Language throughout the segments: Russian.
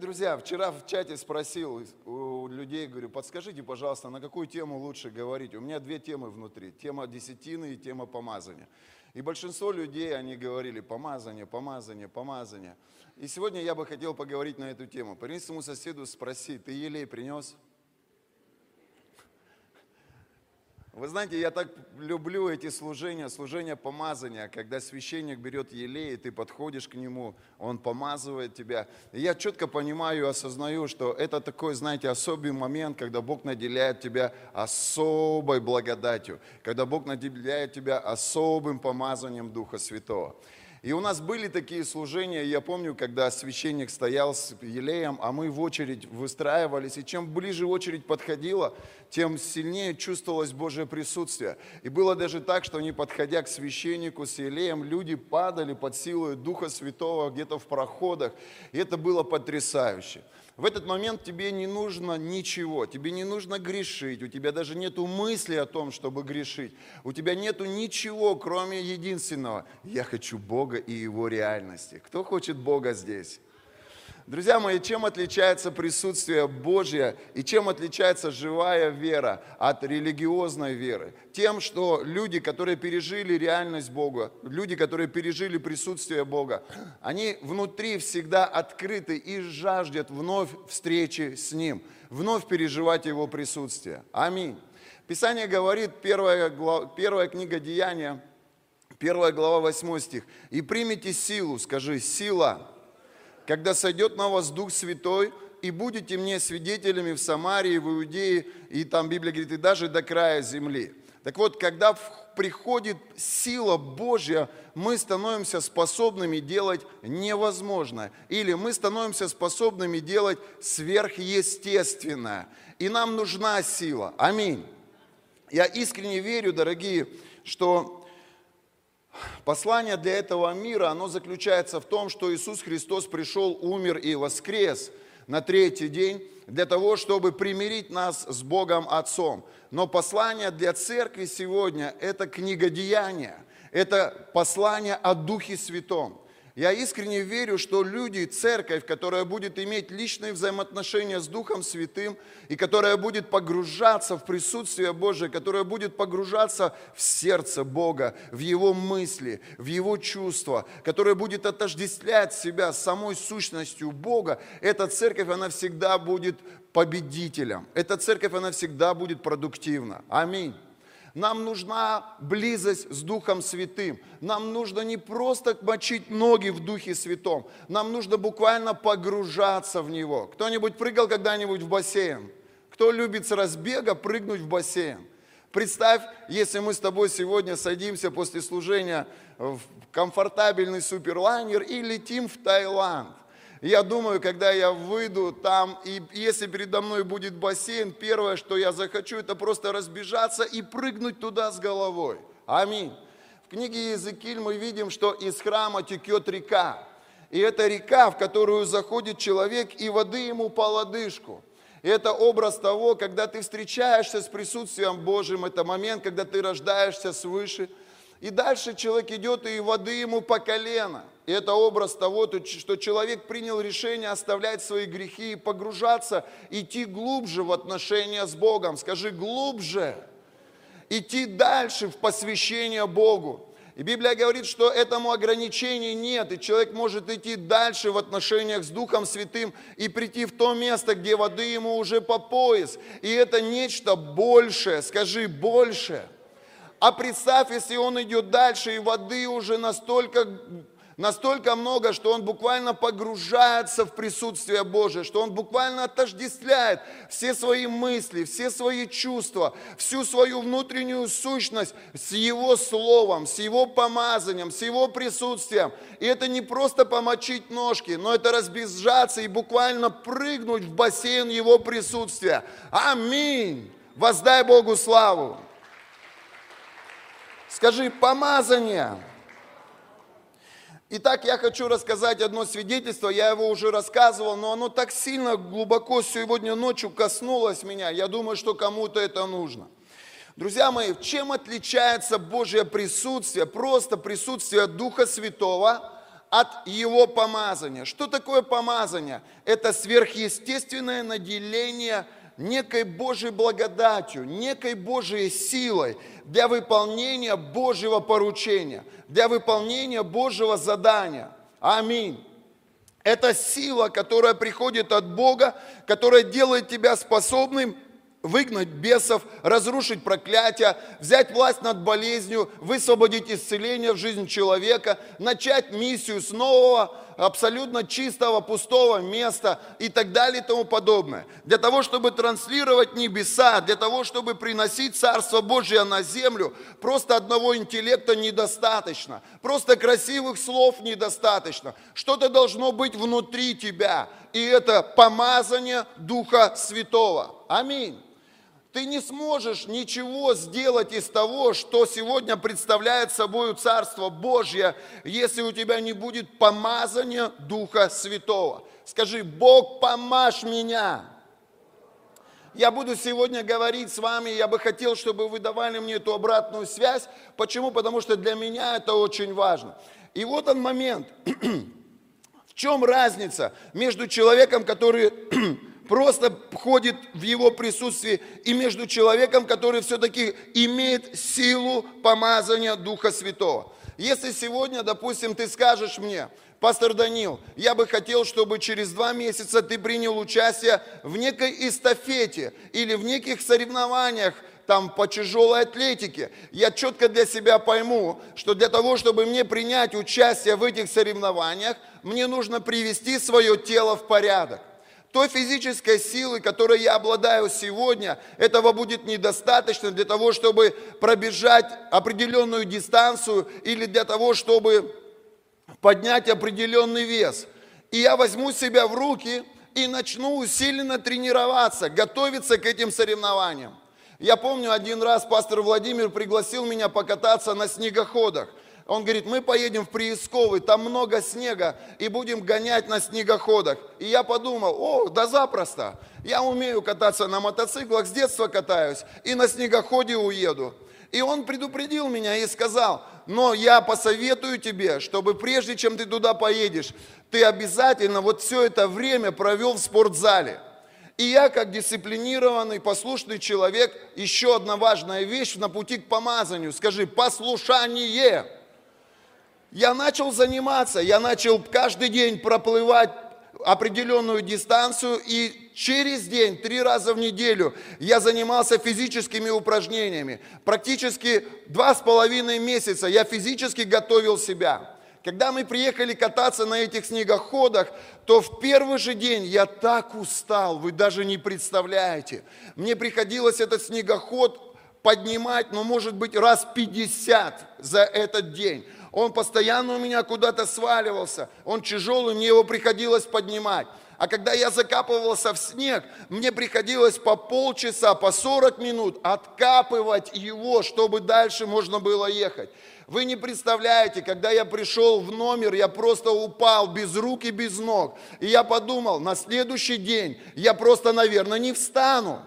друзья, вчера в чате спросил у людей, говорю, подскажите, пожалуйста, на какую тему лучше говорить? У меня две темы внутри, тема десятины и тема помазания. И большинство людей, они говорили помазание, помазание, помазание. И сегодня я бы хотел поговорить на эту тему. Принеси своему соседу, спроси, ты елей принес? Вы знаете, я так люблю эти служения помазания, когда священник берет елей, и ты подходишь к нему, он помазывает тебя. И я четко понимаю и осознаю, что это такой, знаете, особый момент, когда Бог наделяет тебя особой благодатью, когда Бог наделяет тебя особым помазанием Духа Святого. И у нас были такие служения, я помню, когда священник стоял с елеем, а мы в очередь выстраивались, и чем ближе очередь подходила, тем сильнее чувствовалось Божье присутствие. И было даже так, что не подходя к священнику с елеем, люди падали под силой Духа Святого где-то в проходах, и это было потрясающе. В этот момент тебе не нужно ничего, тебе не нужно грешить, у тебя даже нету мысли о том, чтобы грешить, у тебя нету ничего, кроме единственного. Я хочу Бога и Его реальности. Кто хочет Бога здесь? Друзья мои, чем отличается присутствие Божье и чем отличается живая вера от религиозной веры? Тем, что люди, которые пережили реальность Бога, люди, которые пережили присутствие Бога, они внутри всегда открыты и жаждут вновь встречи с Ним, вновь переживать Его присутствие. Аминь. Писание говорит, первая книга Деяния, 1 глава, 8 стих. «И примите силу, скажи, сила». Когда сойдет на вас Дух Святой, и будете мне свидетелями в Самарии, в Иудее, и там Библия говорит, и даже до края земли. Так вот, когда приходит сила Божья, мы становимся способными делать невозможное. Или мы становимся способными делать сверхъестественное. И нам нужна сила. Аминь. Я искренне верю, дорогие, что... Послание для этого мира, оно заключается в том, что Иисус Христос пришел, умер и воскрес на третий день для того, чтобы примирить нас с Богом Отцом. Но послание для церкви сегодня – это книга Деяния, это послание о Духе Святом. Я искренне верю, что люди, церковь, которая будет иметь личные взаимоотношения с Духом Святым и которая будет погружаться в присутствие Божие, которая будет погружаться в сердце Бога, в Его мысли, в Его чувства, которая будет отождествлять себя с самой сущностью Бога, эта церковь, она всегда будет победителем. Эта церковь, она всегда будет продуктивна. Аминь. Нам нужна близость с Духом Святым. Нам нужно не просто мочить ноги в Духе Святом. Нам нужно буквально погружаться в Него. Кто-нибудь прыгал когда-нибудь в бассейн? Кто любит с разбега прыгнуть в бассейн? Представь, если мы с тобой сегодня садимся после служения в комфортабельный суперлайнер и летим в Таиланд. Я думаю, когда я выйду там, и если передо мной будет бассейн, первое, что я захочу, это просто разбежаться и прыгнуть туда с головой. Аминь. В книге Езекииль мы видим, что из храма текет река. И это река, в которую заходит человек, и воды ему по лодыжку. И это образ того, когда ты встречаешься с присутствием Божьим, это момент, когда ты рождаешься свыше. И дальше человек идет, и воды ему по колено. И это образ того, что человек принял решение оставлять свои грехи и погружаться, идти глубже в отношения с Богом. Скажи, глубже. Идти дальше в посвящение Богу. И Библия говорит, что этому ограничений нет, и человек может идти дальше в отношениях с Духом Святым и прийти в то место, где воды ему уже по пояс. И это нечто большее. Скажи, большее. А представь, если он идет дальше, и воды уже настолько много, что он буквально погружается в присутствие Божие, что он буквально отождествляет все свои мысли, все свои чувства, всю свою внутреннюю сущность с Его Словом, с Его помазанием, с Его присутствием. И это не просто помочить ножки, но это разбежаться и буквально прыгнуть в бассейн Его присутствия. Аминь! Воздай Богу славу! Скажи, помазание! Итак, я хочу рассказать одно свидетельство, я его уже рассказывал, но оно так сильно глубоко сегодня ночью коснулось меня, я думаю, что кому-то это нужно. Друзья мои, чем отличается Божье присутствие, просто присутствие Духа Святого от его помазания. Что такое помазание? Это сверхъестественное наделение некой Божьей благодатью, некой Божьей силой для выполнения Божьего поручения, для выполнения Божьего задания. Аминь. Это сила, которая приходит от Бога, которая делает тебя способным выгнать бесов, разрушить проклятие, взять власть над болезнью, высвободить исцеление в жизнь человека, начать миссию с нового, абсолютно чистого, пустого места и так далее и тому подобное. Для того, чтобы транслировать небеса, для того, чтобы приносить Царство Божие на землю, просто одного интеллекта недостаточно, просто красивых слов недостаточно. Что-то должно быть внутри тебя, и это помазание Духа Святого. Аминь. Ты не сможешь ничего сделать из того, что сегодня представляет собой Царство Божье, если у тебя не будет помазания Духа Святого. Скажи: Бог, помажь меня. Я буду сегодня говорить с вами, я бы хотел, чтобы вы давали мне эту обратную связь. Почему? Потому что для меня это очень важно. И вот он момент. В чем разница между человеком, который просто входит в его присутствие, и между человеком, который все-таки имеет силу помазания Духа Святого? Если сегодня, допустим, ты скажешь мне: пастор Данил, я бы хотел, чтобы через 2 месяца ты принял участие в некой эстафете или в неких соревнованиях, там, по тяжелой атлетике. Я четко для себя пойму, что для того, чтобы мне принять участие в этих соревнованиях, мне нужно привести свое тело в порядок. Той физической силы, которой я обладаю сегодня, этого будет недостаточно для того, чтобы пробежать определенную дистанцию или для того, чтобы поднять определенный вес. И я возьму себя в руки и начну усиленно тренироваться, готовиться к этим соревнованиям. Я помню, один раз пастор Владимир пригласил меня покататься на снегоходах. Он говорит: мы поедем в Приисковый, там много снега, и будем гонять на снегоходах. И я подумал: о, да запросто. Я умею кататься на мотоциклах, с детства катаюсь, и на снегоходе уеду. И он предупредил меня и сказал: но я посоветую тебе, чтобы прежде чем ты туда поедешь, ты обязательно вот все это время провел в спортзале. И я, как дисциплинированный, послушный человек, еще одна важная вещь на пути к помазанию. Скажи: послушание. Я начал заниматься, я начал каждый день проплывать определенную дистанцию, и через день, 3 раза в неделю я занимался физическими упражнениями. Практически 2,5 месяца я физически готовил себя. Когда мы приехали кататься на этих снегоходах, то в первый же день я так устал, вы даже не представляете. Мне приходилось этот снегоход поднимать, ну, может быть, раз 50 за этот день. Он постоянно у меня куда-то сваливался, он тяжелый, мне его приходилось поднимать. А когда я закапывался в снег, мне приходилось по полчаса, по 40 минут откапывать его, чтобы дальше можно было ехать. Вы не представляете, когда я пришел в номер, я просто упал без рук и без ног. И я подумал: на следующий день я просто, наверное, не встану.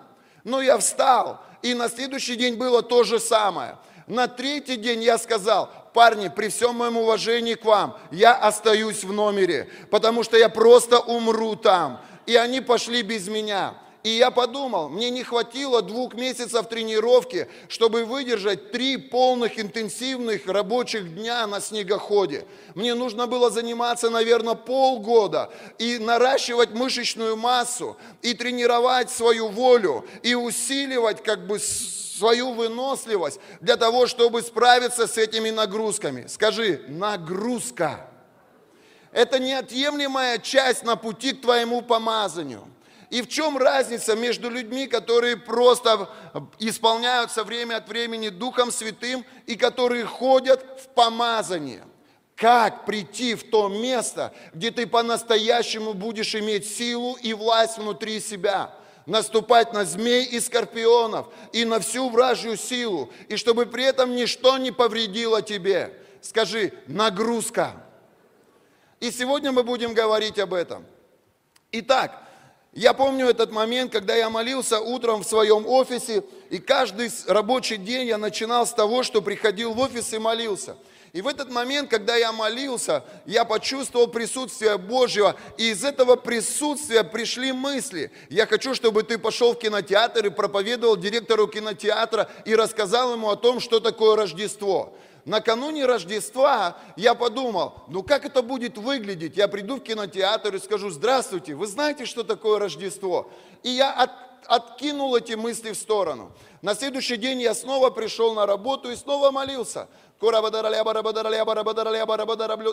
Но я встал, и на следующий день было то же самое. На 3-й день я сказал: парни, при всем моем уважении к вам, я остаюсь в номере, потому что я просто умру там. И они пошли без меня. И я подумал: мне не хватило 2 месяцев тренировки, чтобы выдержать 3 полных интенсивных рабочих дня на снегоходе. Мне нужно было заниматься, наверное, полгода и наращивать мышечную массу, и тренировать свою волю, и усиливать как бы свою выносливость для того, чтобы справиться с этими нагрузками. Скажи: нагрузка. Это неотъемлемая часть на пути к твоему помазанию. И в чем разница между людьми, которые просто исполняются время от времени Духом Святым и которые ходят в помазание? Как прийти в то место, где ты по-настоящему будешь иметь силу и власть внутри себя? Наступать на змей и скорпионов и на всю вражью силу, и чтобы при этом ничто не повредило тебе. Скажи: нагрузка. И сегодня мы будем говорить об этом. Итак, Я помню этот момент, когда я молился утром в своем офисе, и каждый рабочий день я начинал с того, что приходил в офис и молился. И в этот момент, когда я молился, я почувствовал присутствие Божьего, и из этого присутствия пришли мысли. Я хочу, чтобы ты пошел в кинотеатр и проповедовал директору кинотеатра и рассказал ему о том, что такое Рождество. Накануне Рождества я подумал, ну как это будет выглядеть? Я приду в кинотеатр и скажу: здравствуйте, вы знаете, что такое Рождество? И я откинул эти мысли в сторону. На следующий день я снова пришел на работу и снова молился.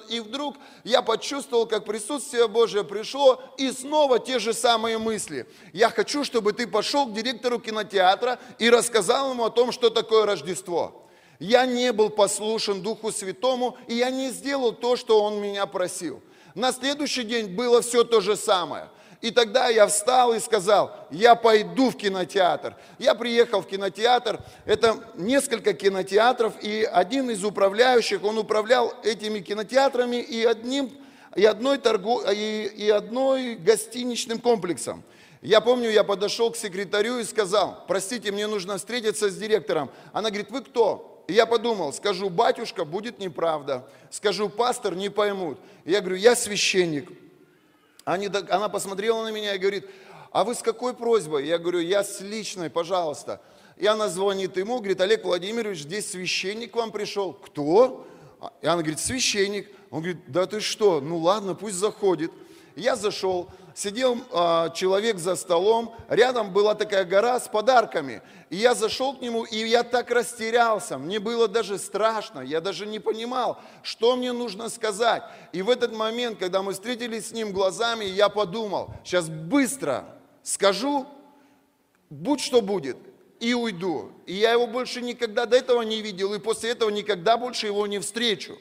И вдруг я почувствовал, как присутствие Божие пришло, и снова те же самые мысли. Я хочу, чтобы ты пошел к директору кинотеатра и рассказал ему о том, что такое Рождество. Я не был послушен Духу Святому, и я не сделал то, что Он меня просил. На следующий день было все то же самое. И тогда я встал и сказал: я пойду в кинотеатр. Я приехал в кинотеатр, это несколько кинотеатров, и один из управляющих, он управлял этими кинотеатрами и одной гостиничным комплексом. Я помню, я подошел к секретарю и сказал: простите, мне нужно встретиться с директором. Она говорит: вы кто? И я подумал, скажу батюшка — будет неправда, скажу пастор — не поймут. И я говорю: я священник. Она посмотрела на меня и говорит: а вы с какой просьбой? Я говорю: я с личной, пожалуйста. И она звонит ему, говорит: Олег Владимирович, здесь священник к вам пришел. Кто? И она говорит: священник. Он говорит: да ты что, ну ладно, пусть заходит. Я зашел, сидел человек за столом, рядом была такая гора с подарками. И я зашел к нему, и я так растерялся, мне было даже страшно, я даже не понимал, что мне нужно сказать. И в этот момент, когда мы встретились с ним глазами, я подумал: сейчас быстро скажу, будь что будет, и уйду. И я его больше никогда до этого не видел, и после этого никогда больше его не встречу.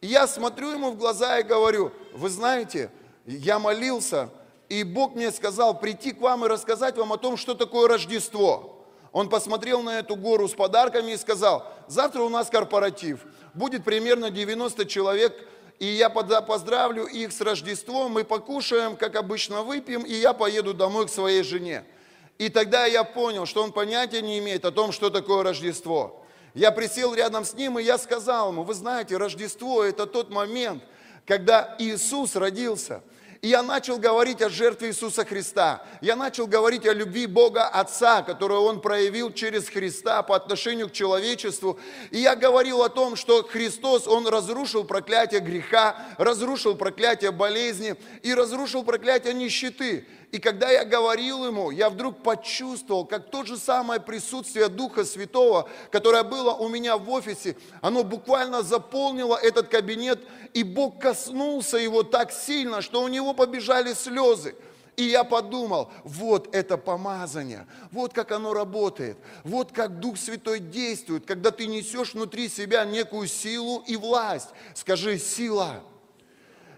И я смотрю ему в глаза и говорю: вы знаете, я молился, и Бог мне сказал прийти к вам и рассказать вам о том, что такое Рождество. Он посмотрел на эту гору с подарками и сказал: завтра у нас корпоратив, будет примерно 90 человек, и я поздравлю их с Рождеством, мы покушаем, как обычно выпьем, и я поеду домой к своей жене. И тогда я понял, что он понятия не имеет о том, что такое Рождество. Я присел рядом с ним, и я сказал ему: вы знаете, Рождество – это тот момент, когда Иисус родился. И я начал говорить о жертве Иисуса Христа. Я начал говорить о любви Бога Отца, которую Он проявил через Христа по отношению к человечеству. И я говорил о том, что Христос, Он разрушил проклятие греха, разрушил проклятие болезни и разрушил проклятие нищеты. И когда я говорил ему, я вдруг почувствовал, как то же самое присутствие Духа Святого, которое было у меня в офисе, оно буквально заполнило этот кабинет, и Бог коснулся его так сильно, что у него побежали слезы. И я подумал: вот это помазание, вот как оно работает, вот как Дух Святой действует, когда ты несешь внутри себя некую силу и власть. Скажи: сила.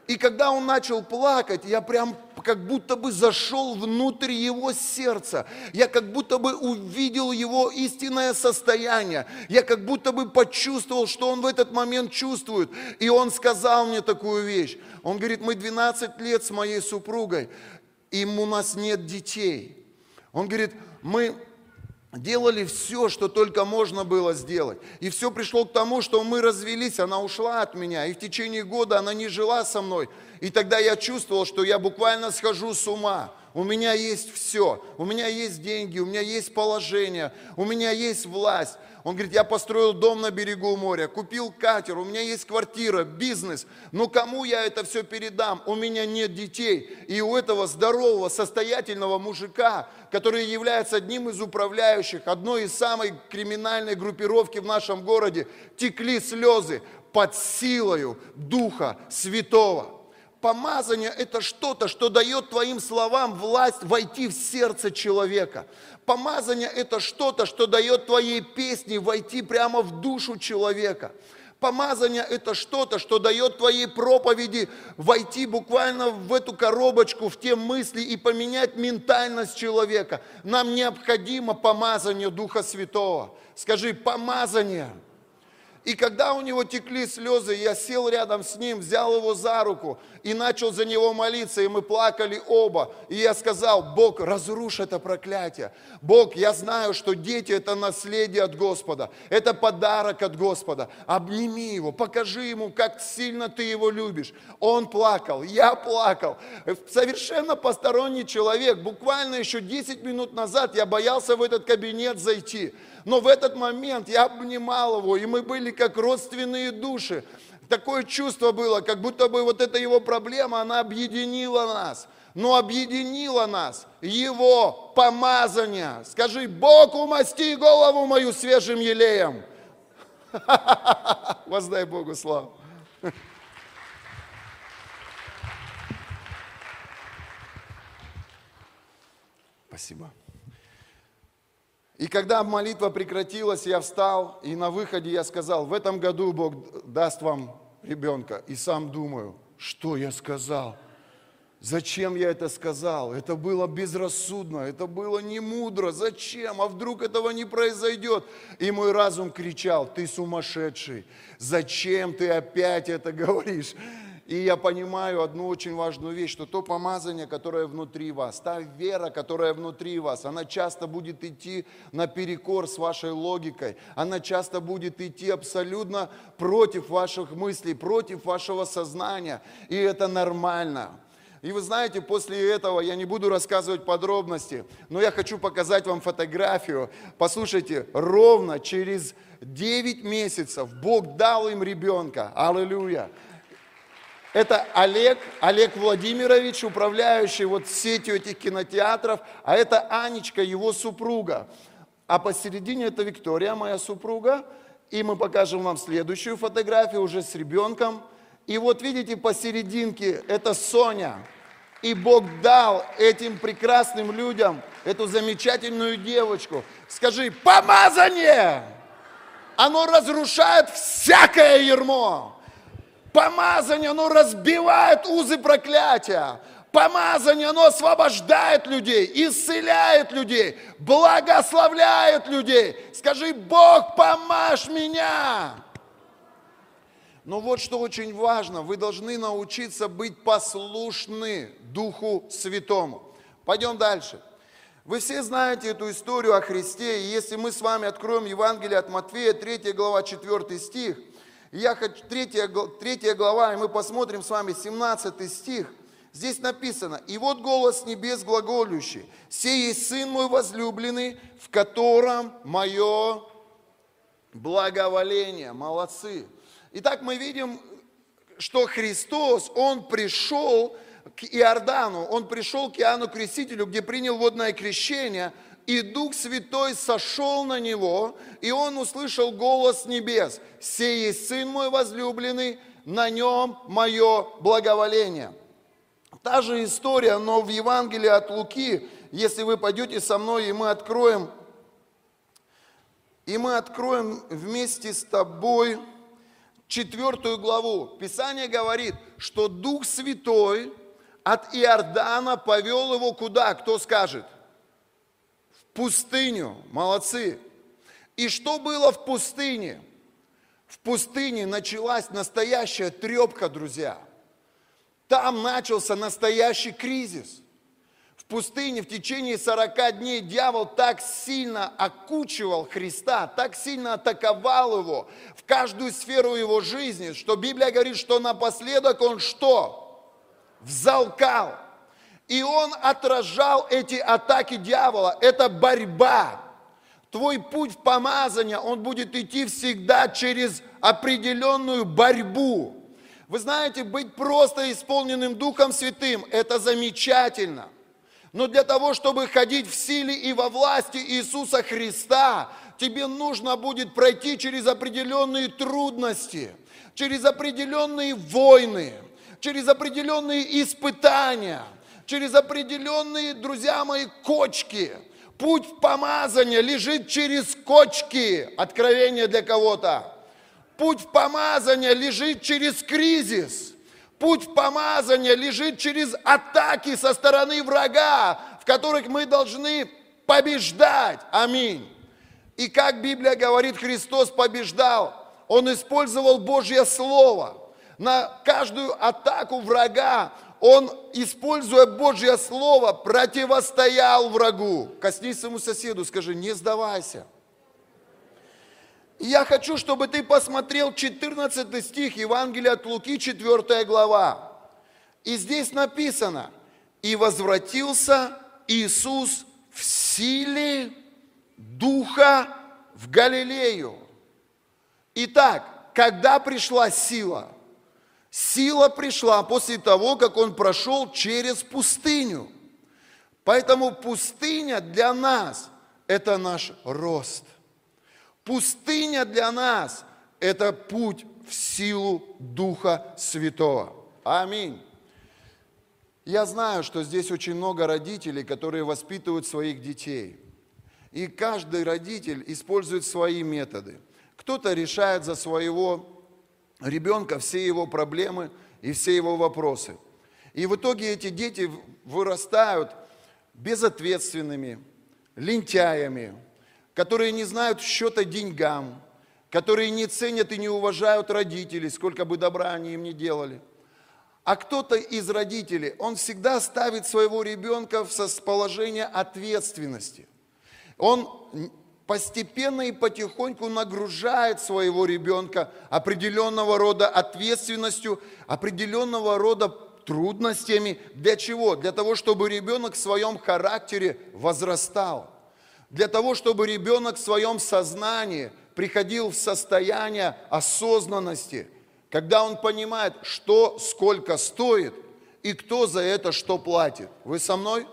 И когда он начал плакать, я прям как будто бы зашел внутрь его сердца. Я как будто бы увидел его истинное состояние. Я как будто бы почувствовал, что он в этот момент чувствует. И он сказал мне такую вещь. Он говорит: мы 12 лет с моей супругой, и у нас нет детей. Он говорит: мы делали все, что только можно было сделать. И все пришло к тому, что мы развелись, она ушла от меня, и в течение года она не жила со мной. И тогда я чувствовал, что я буквально схожу с ума. У меня есть все, у меня есть деньги, у меня есть положение, у меня есть власть. Он говорит: я построил дом на берегу моря, купил катер, у меня есть квартира, бизнес. Но кому я это все передам? У меня нет детей. И у этого здорового, состоятельного мужика, который является одним из управляющих одной из самой криминальной группировки в нашем городе, текли слезы под силою Духа Святого. Помазание – это что-то, что дает твоим словам власть войти в сердце человека. Помазание – это что-то, что дает твоей песне войти прямо в душу человека. Помазание – это что-то, что дает твоей проповеди войти буквально в эту коробочку, в те мысли и поменять ментальность человека. Нам необходимо помазание Духа Святого. Скажи: помазание. И когда у него текли слезы, я сел рядом с ним, взял его за руку и начал за него молиться, и мы плакали оба. И я сказал: Бог, разрушь это проклятие. Бог, я знаю, что дети – это наследие от Господа, это подарок от Господа. Обними его, покажи ему, как сильно ты его любишь. Он плакал, я плакал. Совершенно посторонний человек. Буквально еще 10 минут назад я боялся в этот кабинет зайти. Но в этот момент я обнимал его, и мы были как родственные души. Такое чувство было, как будто бы вот эта его проблема, она объединила нас. Но объединила нас его помазание. Скажи: Бог, умасти голову мою свежим елеем. Воздай Богу славу. Спасибо. И когда молитва прекратилась, я встал, и на выходе я сказал: в этом году Бог даст вам ребенка. И сам думаю, что я сказал? Зачем я это сказал? Это было безрассудно, это было не мудро. Зачем? А вдруг этого не произойдет? И мой разум кричал: ты сумасшедший, зачем ты опять это говоришь? И я понимаю одну очень важную вещь, что то помазание, которое внутри вас, та вера, которая внутри вас, она часто будет идти наперекор с вашей логикой, она часто будет идти абсолютно против ваших мыслей, против вашего сознания, и это нормально. И вы знаете, после этого я не буду рассказывать подробности, но я хочу показать вам фотографию. Послушайте, ровно через 9 месяцев Бог дал им ребенка. Аллилуйя! Это Олег Владимирович, управляющий вот сетью этих кинотеатров, а это Анечка, его супруга. А посередине это Виктория, моя супруга. И мы покажем вам следующую фотографию уже с ребенком. И вот видите, посерединке это Соня. И Бог дал этим прекрасным людям эту замечательную девочку. Скажи: помазание! Оно разрушает всякое ярмо. Помазание, оно разбивает узы проклятия. Помазание, оно освобождает людей, исцеляет людей, благословляет людей. Скажи: Бог, помажь меня. Но вот что очень важно, вы должны научиться быть послушны Духу Святому. Пойдем дальше. Вы все знаете эту историю о Христе, и если мы с вами откроем Евангелие от Матфея, 3 глава, 4 стих, 3 глава, и мы посмотрим с вами 17 стих. Здесь написано: «И вот голос небес глаголющий: сей есть Сын мой возлюбленный, в котором мое благоволение». Молодцы! Итак, мы видим, что Христос, Он пришел к Иордану, Он пришел к Иоанну Крестителю, где принял водное крещение, и Дух Святой сошел на Него, и Он услышал голос небес: «Сей есть Сын мой возлюбленный, на Нем мое благоволение». Та же история, но в Евангелии от Луки, если вы пойдете со мной, и мы откроем вместе с тобой 4 главу. Писание говорит, что Дух Святой от Иордана повел его куда? Кто скажет? Пустыню, молодцы. И что было в пустыне? В пустыне началась настоящая трепка, друзья. Там начался настоящий кризис. В пустыне в течение 40 дней дьявол так сильно окучивал Христа, так сильно атаковал его в каждую сферу его жизни, что Библия говорит, что напоследок он что? Взалкал. И он отражал эти атаки дьявола. Это борьба. Твой путь в помазание, он будет идти всегда через определенную борьбу. Вы знаете, быть просто исполненным Духом Святым – это замечательно. Но для того, чтобы ходить в силе и во власти Иисуса Христа, тебе нужно будет пройти через определенные трудности, через определенные войны, через определенные испытания, через определенные, друзья мои, кочки. Путь в помазание лежит через кочки. Откровение для кого-то. Путь в помазание лежит через кризис. Путь в помазание лежит через атаки со стороны врага, в которых мы должны побеждать. Аминь. И как Библия говорит, Христос побеждал он использовал Божье Слово. На каждую атаку врага он, используя Божье Слово, противостоял врагу. Коснись своему соседу, скажи, не сдавайся. Я хочу, чтобы ты посмотрел 14 стих Евангелия от Луки, 4 глава. И здесь написано, и возвратился Иисус в силе Духа в Галилею. Итак, когда пришла сила? Сила пришла после того, как он прошел через пустыню. Поэтому пустыня для нас – это наш рост. Пустыня для нас – это путь в силу Духа Святого. Аминь. Я знаю, что здесь очень много родителей, которые воспитывают своих детей. И каждый родитель использует свои методы. Кто-то решает за своего ребенка все его проблемы и все его вопросы. И в итоге эти дети вырастают безответственными, лентяями, которые не знают счета деньгам, которые не ценят и не уважают родителей, сколько бы добра они им ни делали. А кто-то из родителей, он всегда ставит своего ребенка в положение ответственности. Он постепенно и потихоньку нагружает своего ребенка определенного рода ответственностью, определенного рода трудностями. Для чего? Для того, чтобы ребенок в своем характере возрастал. Для того, чтобы ребенок в своем сознании приходил в состояние осознанности, когда он понимает, что сколько стоит и кто за это что платит. Вы со мной?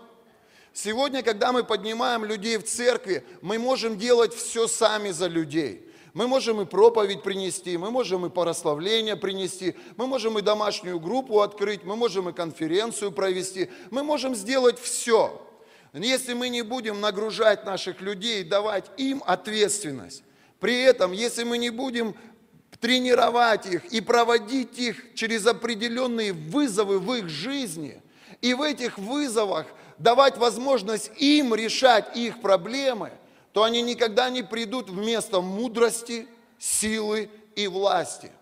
Сегодня, когда мы поднимаем людей в церкви, мы можем делать все сами за людей. Мы можем и проповедь принести, мы можем и прославление принести, мы можем и домашнюю группу открыть, мы можем и конференцию провести, мы можем сделать все. Если мы не будем нагружать наших людей, давать им ответственность, при этом, если мы не будем тренировать их и проводить их через определенные вызовы в их жизни, и в этих вызовах давать возможность им решать их проблемы, то они никогда не придут вместо мудрости, силы и власти.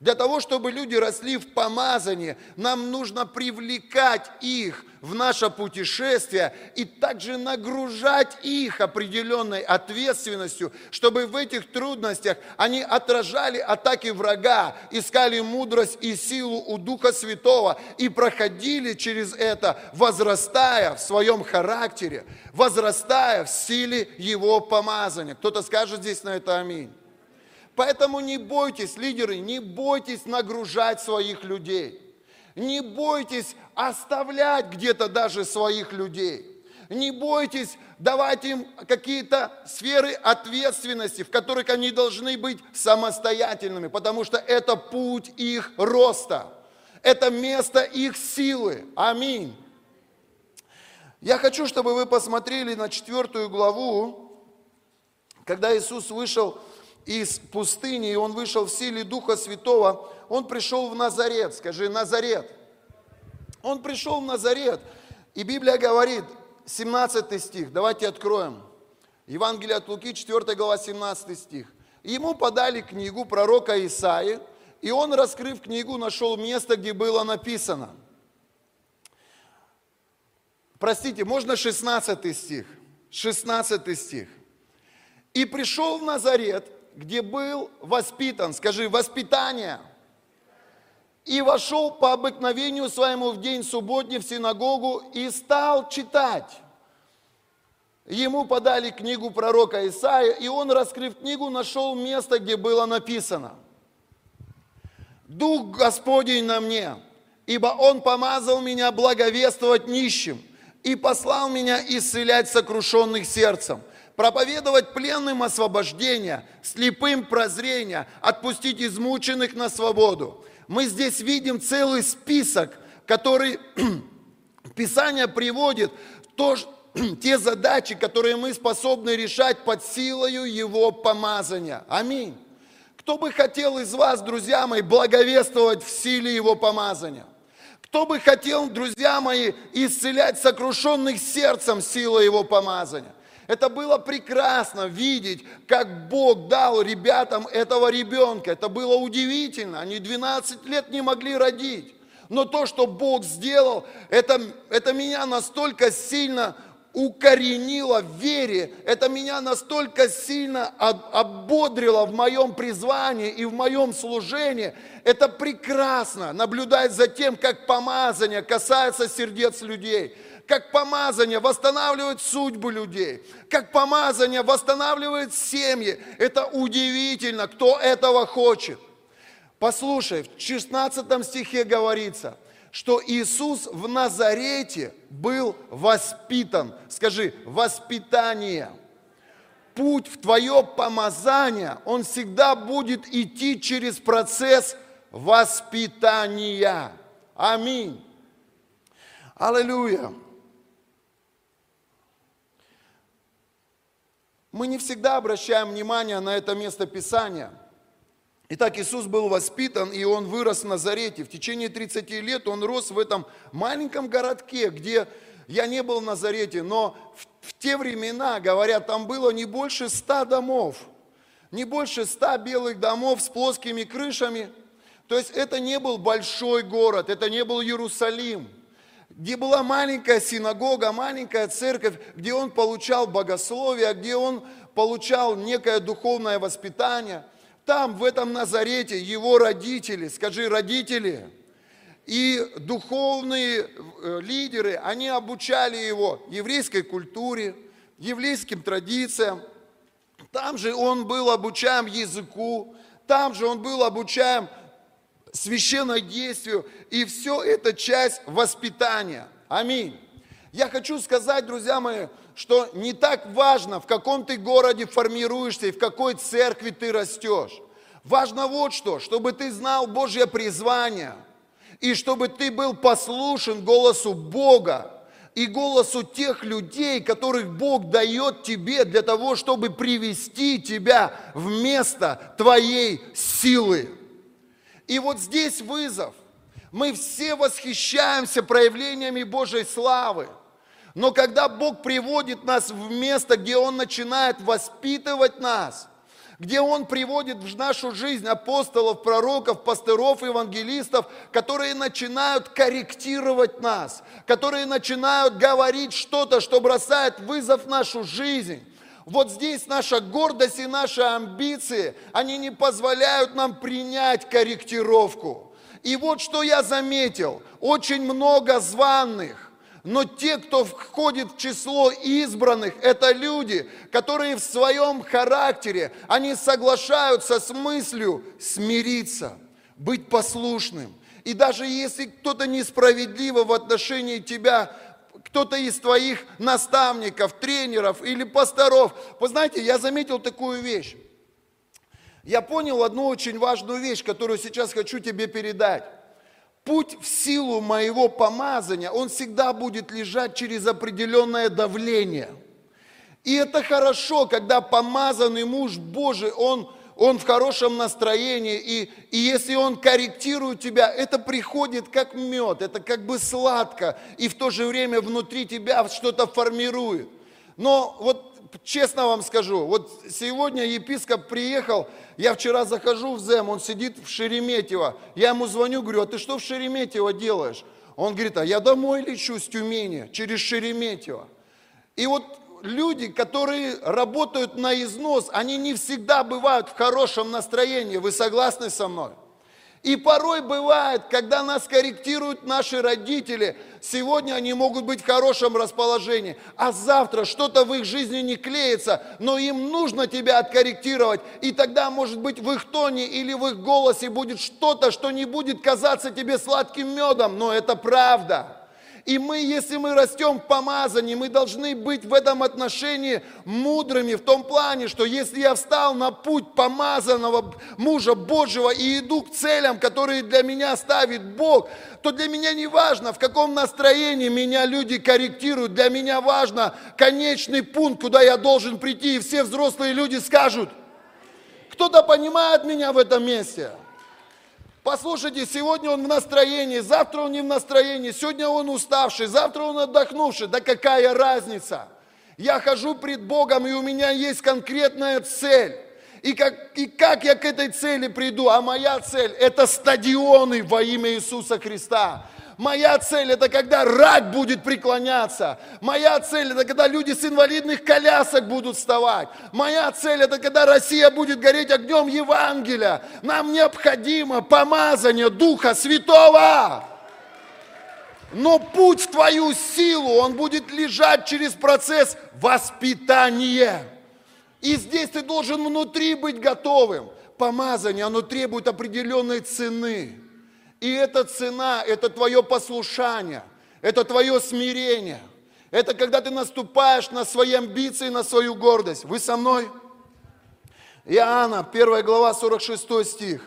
Для того, чтобы люди росли в помазании, нам нужно привлекать их в наше путешествие и также нагружать их определенной ответственностью, чтобы в этих трудностях они отражали атаки врага, искали мудрость и силу у Духа Святого и проходили через это, возрастая в своем характере, возрастая в силе Его помазания. Кто-то скажет здесь на это аминь. Поэтому не бойтесь, лидеры, не бойтесь нагружать своих людей. Не бойтесь оставлять где-то даже своих людей. Не бойтесь давать им какие-то сферы ответственности, в которых они должны быть самостоятельными, потому что это путь их роста. Это место их силы. Аминь. Я хочу, чтобы вы посмотрели на 4 главу, когда Иисус вышел из пустыни, и Он вышел в силе Духа Святого, Он пришел в Назарет. Скажи, Назарет. Он пришел в Назарет. И Библия говорит, 17 стих, давайте откроем. Евангелие от Луки, 4 глава, 17 стих. Ему подали книгу пророка Исаии, и он, раскрыв книгу, нашел место, где было написано. Простите, можно 16 стих? 16 стих. И пришел в Назарет, где был воспитан, скажи, воспитание, и вошел по обыкновению своему в день субботний в синагогу и стал читать. Ему подали книгу пророка Исаия, и он, раскрыв книгу, нашел место, где было написано: «Дух Господень на мне, ибо Он помазал меня благовествовать нищим и послал меня исцелять сокрушенных сердцем, проповедовать пленным освобождение, слепым прозрение, отпустить измученных на свободу». Мы здесь видим целый список, который Писание приводит, те задачи, которые мы способны решать под силою Его помазания. Аминь. Кто бы хотел из вас, друзья мои, благовествовать в силе Его помазания? Кто бы хотел, друзья мои, исцелять сокрушенных сердцем силой Его помазания? Это было прекрасно видеть, как Бог дал ребятам этого ребенка. Это было удивительно. Они 12 лет не могли родить. Но то, что Бог сделал, это меня настолько сильно укоренило в вере, это меня настолько сильно ободрило в моем призвании и в моем служении. Это прекрасно, наблюдать за тем, как помазание касается сердец людей, как помазание восстанавливает судьбы людей, как помазание восстанавливает семьи. Это удивительно, кто этого хочет. Послушай, в 16 стихе говорится, что Иисус в Назарете был воспитан. Скажи, воспитание. Путь в твое помазание, он всегда будет идти через процесс воспитания. Аминь. Аллилуйя. Мы не всегда обращаем внимание на это место Писания. Итак, Иисус был воспитан, и Он вырос в Назарете. В течение 30 лет Он рос в этом маленьком городке, где я не был в Назарете, но в те времена, говорят, там было не больше 100 домов, не больше 100 белых домов с плоскими крышами. То есть это не был большой город, это не был Иерусалим, где была маленькая синагога, маленькая церковь, где он получал богословие, где он получал некое духовное воспитание. Там, в этом Назарете, его родители, скажи, родители и духовные лидеры, они обучали его еврейской культуре, еврейским традициям. Там же он был обучаем языку, там же он был обучаем священнодействию. И все это часть воспитания. Аминь. Я хочу сказать, друзья мои, что не так важно, в каком ты городе формируешься и в какой церкви ты растешь. Важно вот что, чтобы ты знал Божье призвание, и чтобы ты был послушен голосу Бога и голосу тех людей, которых Бог дает тебе для того, чтобы привести тебя в место твоей силы. И вот здесь вызов. Мы все восхищаемся проявлениями Божьей славы. Но когда Бог приводит нас в место, где Он начинает воспитывать нас, где Он приводит в нашу жизнь апостолов, пророков, пастыров, евангелистов, которые начинают корректировать нас, которые начинают говорить что-то, что бросает вызов в нашу жизнь. Вот здесь наша гордость и наши амбиции, они не позволяют нам принять корректировку. И вот что я заметил, очень много званых. Но те, кто входит в число избранных, это люди, которые в своем характере, они соглашаются с мыслью смириться, быть послушным. И даже если кто-то несправедливо в отношении тебя, кто-то из твоих наставников, тренеров или пасторов. Вы знаете, я заметил такую вещь. Я понял одну очень важную вещь, которую сейчас хочу тебе передать. Путь в силу моего помазания, он всегда будет лежать через определенное давление. И это хорошо, когда помазанный муж Божий, он в хорошем настроении, и если он корректирует тебя, это приходит как мед, это как бы сладко, и в то же время внутри тебя что-то формирует. Но вот честно вам скажу, вот сегодня епископ приехал, я вчера захожу в ЗЭМ, он сидит в Шереметьево, я ему звоню, говорю, а ты что в Шереметьево делаешь? Он говорит, а я домой лечу с Тюмени, через Шереметьево. И вот люди, которые работают на износ, они не всегда бывают в хорошем настроении, вы согласны со мной? И порой бывает, когда нас корректируют наши родители, сегодня они могут быть в хорошем расположении, а завтра что-то в их жизни не клеится, но им нужно тебя откорректировать, и тогда, может быть, в их тоне или в их голосе будет что-то, что не будет казаться тебе сладким медом, но это правда. И мы, если мы растем в помазании, мы должны быть в этом отношении мудрыми, в том плане, что если я встал на путь помазанного мужа Божьего и иду к целям, которые для меня ставит Бог, то для меня не важно, в каком настроении меня люди корректируют, для меня важно конечный пункт, куда я должен прийти, и все взрослые люди скажут, кто-то понимает меня в этом месте. Послушайте, сегодня он в настроении, завтра он не в настроении, сегодня он уставший, завтра он отдохнувший. Да какая разница? Я хожу пред Богом, и у меня есть конкретная цель. И как я к этой цели приду? А моя цель – это стадионы во имя Иисуса Христа. Моя цель – это когда рать будет преклоняться. Моя цель – это когда люди с инвалидных колясок будут вставать. Моя цель – это когда Россия будет гореть огнем Евангелия. Нам необходимо помазание Духа Святого. Но путь в твою силу, он будет лежать через процесс воспитания. И здесь ты должен внутри быть готовым. Помазание, оно требует определенной цены. И эта цена, это твое послушание, это твое смирение. Это когда ты наступаешь на свои амбиции, на свою гордость. Вы со мной? Иоанна, 1 глава, 46 стих.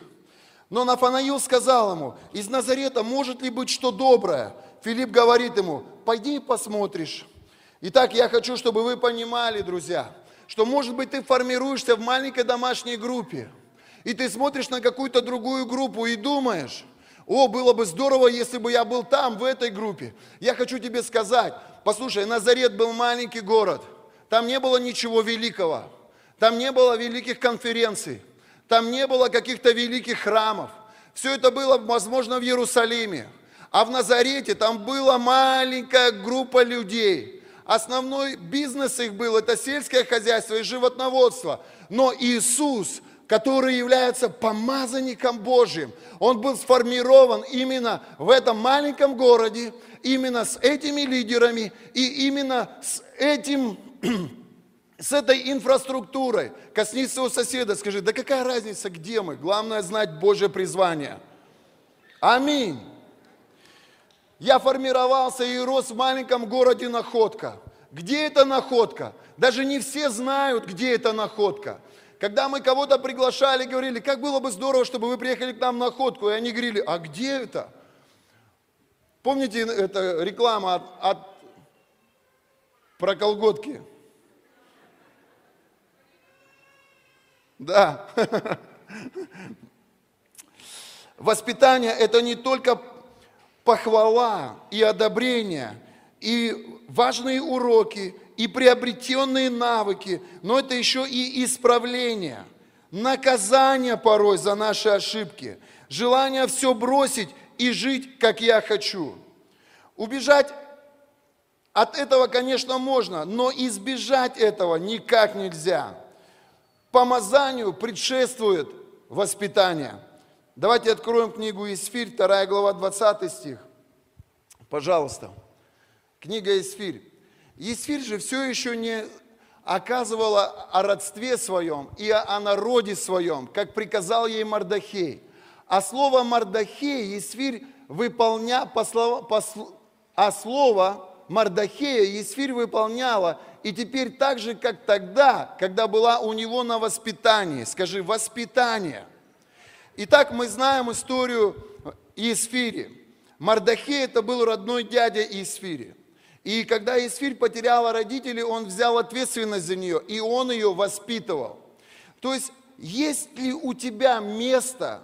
Но Нафанаил сказал ему: из Назарета может ли быть что доброе? Филипп говорит ему: пойди и посмотришь. Итак, я хочу, чтобы вы понимали, друзья, что, может быть, ты формируешься в маленькой домашней группе, и ты смотришь на какую-то другую группу и думаешь: о, было бы здорово, если бы я был там, в этой группе. Я хочу тебе сказать, послушай, Назарет был маленький город. Там не было ничего великого. Там не было великих конференций. Там не было каких-то великих храмов. Все это было, возможно, в Иерусалиме. А в Назарете там была маленькая группа людей. Основной бизнес их был – это сельское хозяйство и животноводство. Но Иисус, который является помазанником Божьим, он был сформирован именно в этом маленьком городе, именно с этими лидерами и именно с этой инфраструктурой. Коснись своего соседа, скажи: да какая разница, где мы, главное знать Божье призвание. Аминь. Я формировался и рос в маленьком городе Находка. Где эта Находка? Даже не все знают, где эта Находка. Когда мы кого-то приглашали, говорили: как было бы здорово, чтобы вы приехали к нам в Находку. И они говорили: а где это? Помните, это реклама про колготки? Да. Воспитание – это не только похвала и одобрение, и важные уроки, и приобретенные навыки, но это еще и исправление, наказание порой за наши ошибки, желание все бросить и жить, как я хочу. Убежать от этого, конечно, можно, но избежать этого никак нельзя. Помазанию предшествует воспитание. Давайте откроем книгу Есфирь, 2 глава, 20 стих. Пожалуйста. Книга Есфирь. Есфирь же все еще не оказывала о родстве своем и о народе своем, как приказал ей Мардохей. А слово Мардохей Есфирь выполняла, и теперь так же, как тогда, когда была у него на воспитании. Скажи: воспитание. Итак, мы знаем историю Есфири. Мардохей – это был родной дядя Есфири. И когда Есфирь потеряла родителей, он взял ответственность за нее, и он ее воспитывал. То есть, есть ли у тебя место,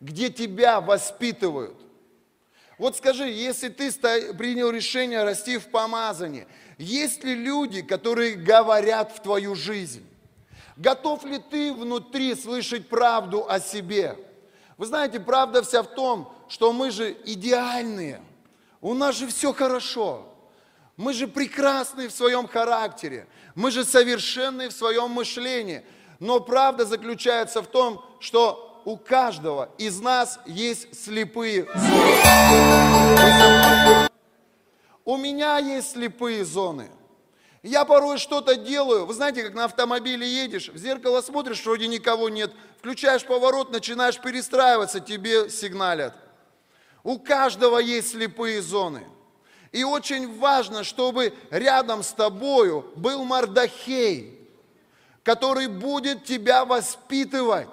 где тебя воспитывают? Вот скажи, если ты принял решение расти в помазании, есть ли люди, которые говорят в твою жизнь? Готов ли ты внутри слышать правду о себе? Вы знаете, правда вся в том, что мы же идеальные, у нас же все хорошо. Мы же прекрасны в своем характере, мы же совершенны в своем мышлении. Но правда заключается в том, что у каждого из нас есть слепые зоны. У меня есть слепые зоны. Я порой что-то делаю. Вы знаете, как на автомобиле едешь, в зеркало смотришь, вроде никого нет, включаешь поворот, начинаешь перестраиваться, тебе сигналят. У каждого есть слепые зоны. И очень важно, чтобы рядом с тобою был Мардохей, который будет тебя воспитывать,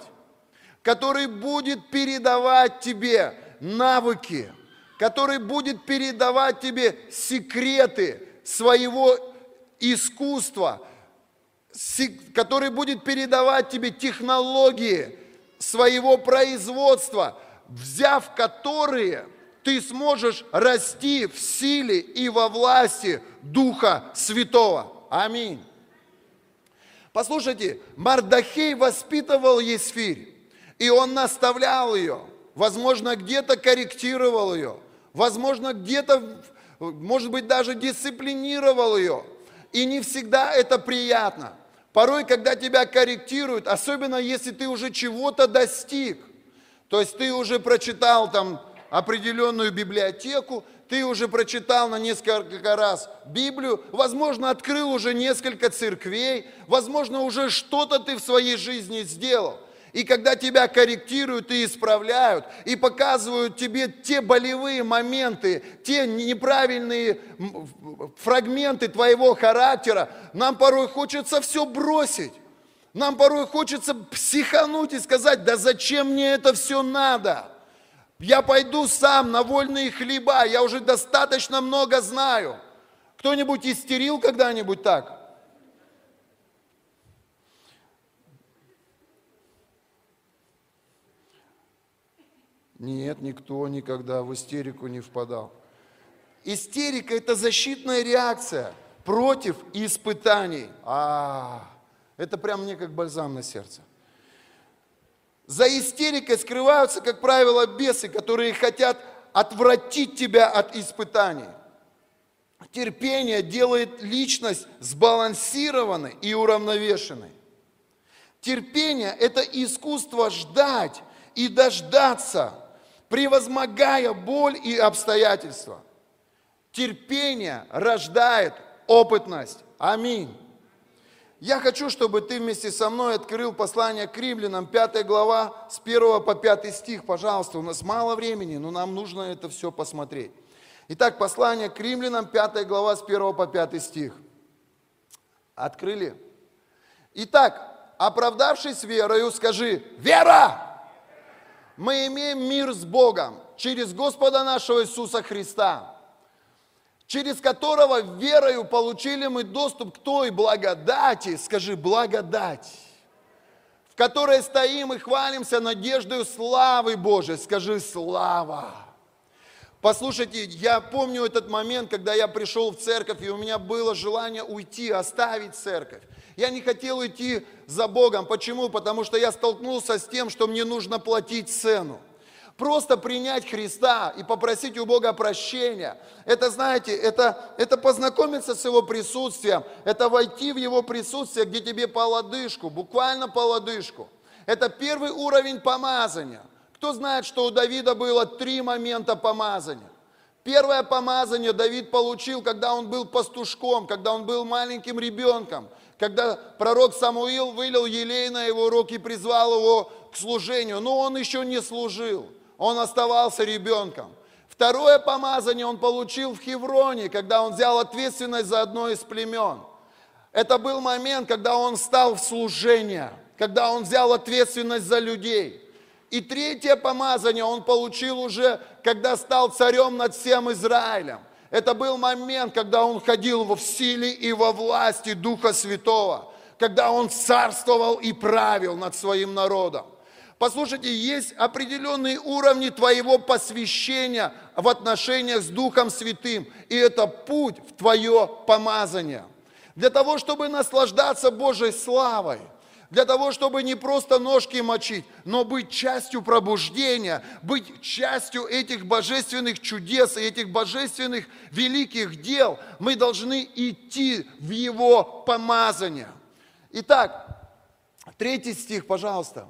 который будет передавать тебе навыки, который будет передавать тебе секреты своего искусства, который будет передавать тебе технологии своего производства, взяв которые, ты сможешь расти в силе и во власти Духа Святого. Аминь. Послушайте, Мардохей воспитывал Есфирь, и он наставлял ее, возможно, где-то корректировал ее, возможно, где-то, может быть, даже дисциплинировал ее. И не всегда это приятно. Порой, когда тебя корректируют, особенно если ты уже чего-то достиг, то есть ты уже прочитал там определенную библиотеку, ты уже прочитал на несколько раз Библию, возможно, открыл уже несколько церквей, возможно, уже что-то ты в своей жизни сделал. И когда тебя корректируют и исправляют, и показывают тебе те болевые моменты, те неправильные фрагменты твоего характера, нам порой хочется все бросить. Нам порой хочется психануть и сказать: да зачем мне это все надо? Я пойду сам на вольные хлеба, я уже достаточно много знаю. Кто-нибудь истерил когда-нибудь так? Нет, никто никогда в истерику не впадал. Истерика – это защитная реакция против испытаний. Это прям мне как бальзам на сердце. За истерикой скрываются, как правило, бесы, которые хотят отвратить тебя от испытаний. Терпение делает личность сбалансированной и уравновешенной. Терпение – это искусство ждать и дождаться, превозмогая боль и обстоятельства. Терпение рождает опытность. Аминь. Я хочу, чтобы ты вместе со мной открыл послание к Римлянам, 5 глава, с 1 по 5 стих. Пожалуйста, у нас мало времени, но нам нужно это все посмотреть. Итак, послание к Римлянам, 5 глава, с 1 по 5 стих. Открыли? Итак, оправдавшись верою, скажи: вера! Мы имеем мир с Богом через Господа нашего Иисуса Христа, через которого верою получили мы доступ к той благодати, скажи, благодать, в которой стоим и хвалимся надеждою славы Божией, скажи, слава. Послушайте, я помню этот момент, когда я пришел в церковь, и у меня было желание уйти, оставить церковь. Я не хотел идти за Богом. Почему? Потому что я столкнулся с тем, что мне нужно платить цену. Просто принять Христа и попросить у Бога прощения. Это, знаете, это познакомиться с Его присутствием, это войти в Его присутствие, где тебе по лодыжку, буквально по лодыжку. Это первый уровень помазания. Кто знает, что у Давида было 3 момента помазания? Первое помазание Давид получил, когда он был пастушком, когда он был маленьким ребенком, когда пророк Самуил вылил елей на его руки и призвал его к служению. Но он еще не служил. Он оставался ребенком. Второе помазание он получил в Хевроне, когда он взял ответственность за одно из племен. Это был момент, когда он встал в служение, когда он взял ответственность за людей. И третье помазание он получил уже, когда стал царем над всем Израилем. Это был момент, когда он ходил в силе и во власти Духа Святого, когда он царствовал и правил над своим народом. Послушайте, есть определенные уровни твоего посвящения в отношениях с Духом Святым, и это путь в твое помазание. Для того, чтобы наслаждаться Божьей славой, для того, чтобы не просто ножки мочить, но быть частью пробуждения, быть частью этих божественных чудес и этих божественных великих дел, мы должны идти в Его помазание. Итак, 3 стих, пожалуйста.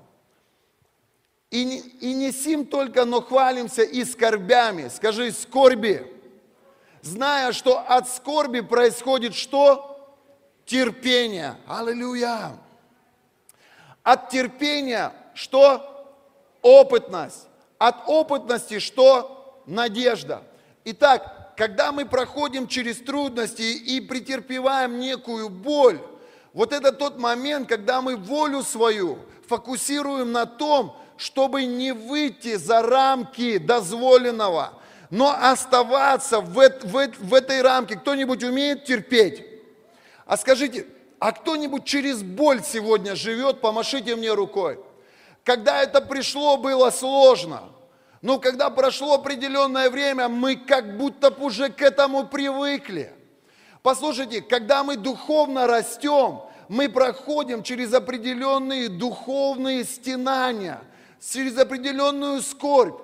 «И не сим только, но хвалимся и скорбями». Скажи, скорби. «Зная, что от скорби происходит что? Терпение». Аллилуйя! От терпения что? Опытность. От опытности что? Надежда. Итак, когда мы проходим через трудности и претерпеваем некую боль, вот это тот момент, когда мы волю свою фокусируем на том, чтобы не выйти за рамки дозволенного, но оставаться в этой рамке. Кто-нибудь умеет терпеть? А скажите... А кто-нибудь через боль сегодня живет, помашите мне рукой. Когда это пришло, было сложно. Но когда прошло определенное время, мы как будто уже к этому привыкли. Послушайте, когда мы духовно растем, мы проходим через определенные духовные стенания, через определенную скорбь.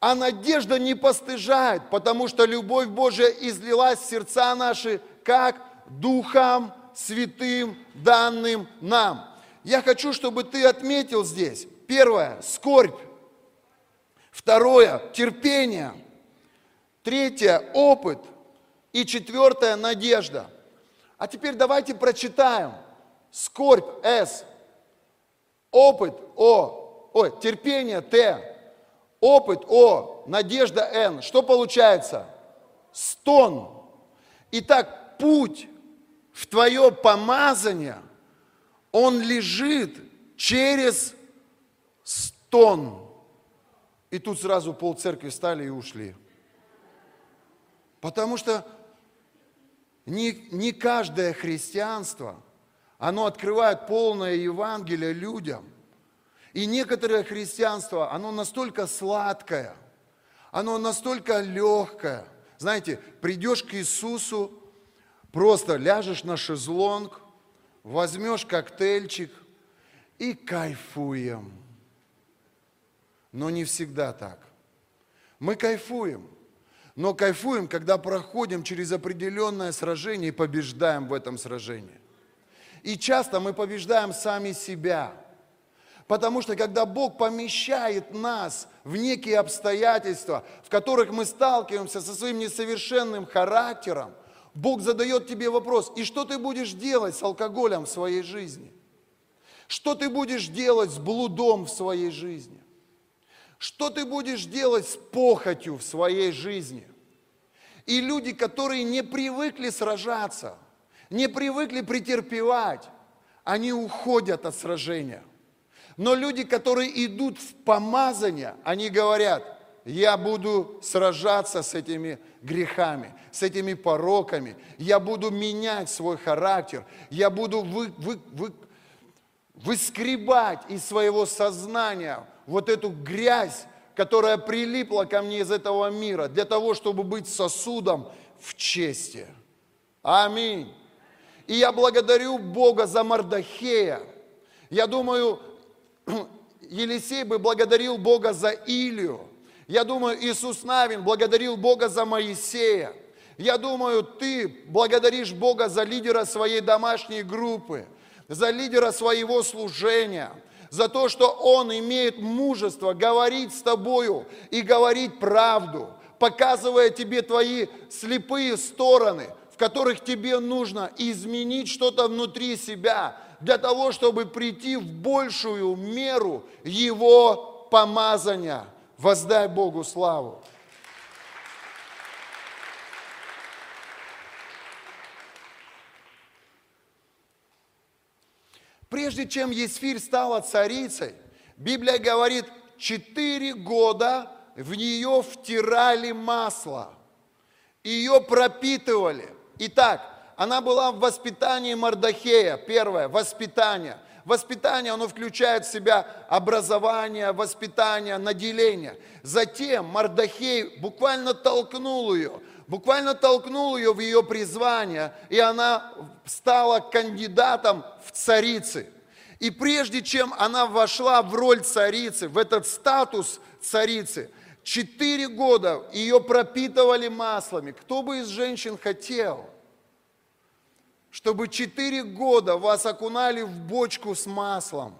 А надежда не постыжает, потому что любовь Божия излилась в сердца наши, как Духом Святым, данным нам. Я хочу, чтобы ты отметил здесь. Первое – скорбь. Второе – терпение. Третье – опыт. И четвертое – надежда. А теперь давайте прочитаем. Скорбь – С. Опыт – О. Ой, терпение – Т. Опыт – О, надежда – Н. Что получается? Стон. Итак, путь в твое помазание, он лежит через стон. И тут сразу полцеркви встали и ушли. Потому что не каждое христианство, оно открывает полное Евангелие людям. И некоторое христианство, оно настолько сладкое, оно настолько легкое. Знаете, придешь к Иисусу, просто ляжешь на шезлонг, возьмешь коктейльчик и кайфуем. Но не всегда так. Мы кайфуем, но кайфуем, когда проходим через определенное сражение и побеждаем в этом сражении. И часто мы побеждаем сами себя. Потому что, когда Бог помещает нас в некие обстоятельства, в которых мы сталкиваемся со своим несовершенным характером, Бог задает тебе вопрос: и что ты будешь делать с алкоголем в своей жизни? Что ты будешь делать с блудом в своей жизни? Что ты будешь делать с похотью в своей жизни? И люди, которые не привыкли сражаться, не привыкли претерпевать, они уходят от сражения. Но люди, которые идут в помазание, они говорят: я буду сражаться с этими грехами, с этими пороками, я буду менять свой характер, я буду выскребать из своего сознания вот эту грязь, которая прилипла ко мне из этого мира, для того, чтобы быть сосудом в чести. Аминь. И я благодарю Бога за Мардохея. Я думаю, Елисей бы благодарил Бога за Илию. Я думаю, Иисус Навин благодарил Бога за Моисея. Я думаю, ты благодаришь Бога за лидера своей домашней группы, за лидера своего служения, за то, что он имеет мужество говорить с тобою и говорить правду, показывая тебе твои слепые стороны, в которых тебе нужно изменить что-то внутри себя, для того, чтобы прийти в большую меру Его помазания. Воздай Богу славу. Прежде чем Есфирь стала царицей, Библия говорит, 4 года в нее втирали масло, ее пропитывали. Итак, она была в воспитании Мардохея. Первое – воспитание. Воспитание, оно включает в себя образование, воспитание, наделение. Затем Мардохей буквально толкнул ее в ее призвание, и она стала кандидатом в царицы. И прежде чем она вошла в роль царицы, в этот статус царицы, 4 года ее пропитывали маслами. Кто бы из женщин хотел, чтобы 4 года вас окунали в бочку с маслом,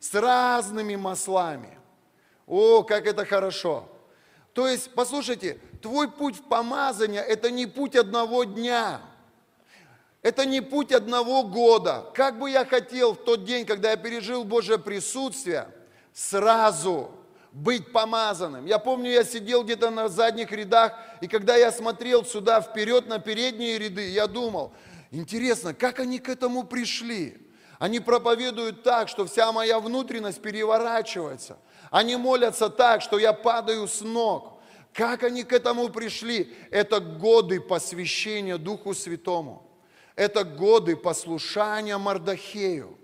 с разными маслами? О, как это хорошо! То есть, послушайте, твой путь в помазание – это не путь одного дня, это не путь одного года. Как бы я хотел в тот день, когда я пережил Божье присутствие, сразу быть помазанным. Я помню, я сидел где-то на задних рядах, и когда я смотрел сюда вперед на передние ряды, я думал: интересно, как они к этому пришли? Они проповедуют так, что вся моя внутренность переворачивается. Они молятся так, что я падаю с ног. Как они к этому пришли? Это годы посвящения Духу Святому. Это годы послушания Мардохею.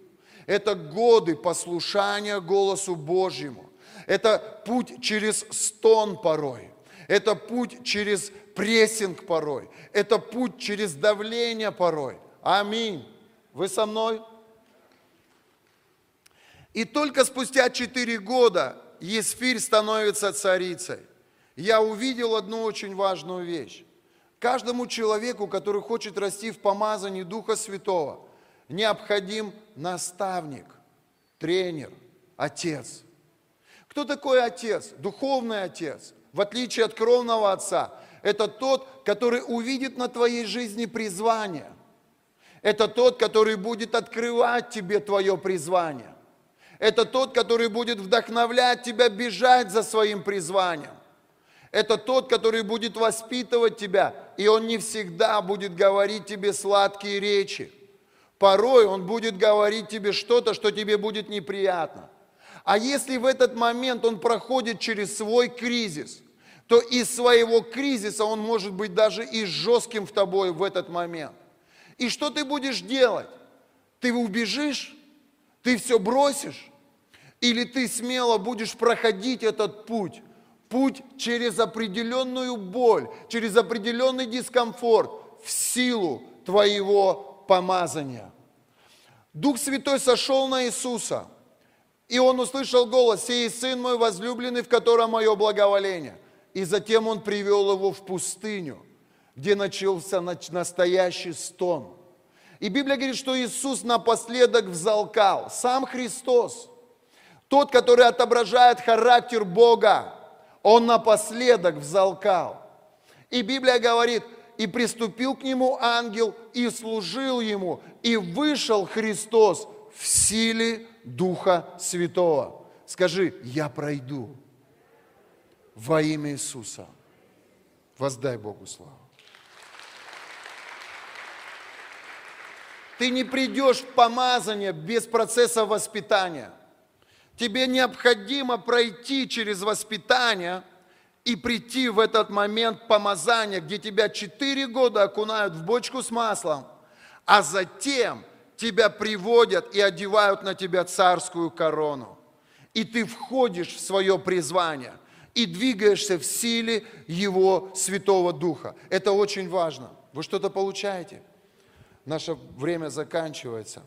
Это годы послушания голосу Божьему. Это путь через стон порой. Это путь через прессинг порой. Это путь через давление порой. Аминь. Вы со мной? И только спустя 4 года Есфирь становится царицей. Я увидел одну очень важную вещь. Каждому человеку, который хочет расти в помазании Духа Святого, необходим наставник, тренер, отец. Кто такой отец? Духовный отец, в отличие от кровного отца. Это тот, который увидит на твоей жизни призвание. Это тот, который будет открывать тебе твое призвание. Это тот, который будет вдохновлять тебя бежать за своим призванием. Это тот, который будет воспитывать тебя, и он не всегда будет говорить тебе сладкие речи. Порой он будет говорить тебе что-то, что тебе будет неприятно. А если в этот момент он проходит через свой кризис, то из своего кризиса он может быть даже и жестким в тобой в этот момент. И что ты будешь делать? Ты убежишь? Ты все бросишь? Или ты смело будешь проходить этот путь? Путь через определенную боль, через определенный дискомфорт в силу твоего помазания. Дух Святой сошел на Иисуса, и Он услышал голос: «Сей Сын мой возлюбленный, в котором мое благоволение». И затем Он привел его в пустыню, где начался настоящий стон. И Библия говорит, что Иисус напоследок взалкал. Сам Христос, тот, который отображает характер Бога, Он напоследок взалкал. И Библия говорит: «И приступил к нему ангел, и служил ему, и вышел Христос в силе Духа Святого». Скажи: «Я пройду во имя Иисуса». Воздай Богу славу. Ты не придешь в помазание без процесса воспитания. Тебе необходимо пройти через воспитание и прийти в этот момент помазания, где тебя 4 года окунают в бочку с маслом, а затем тебя приводят и одевают на тебя царскую корону. И ты входишь в свое призвание и двигаешься в силе Его Святого Духа. Это очень важно. Вы что-то получаете? Наше время заканчивается.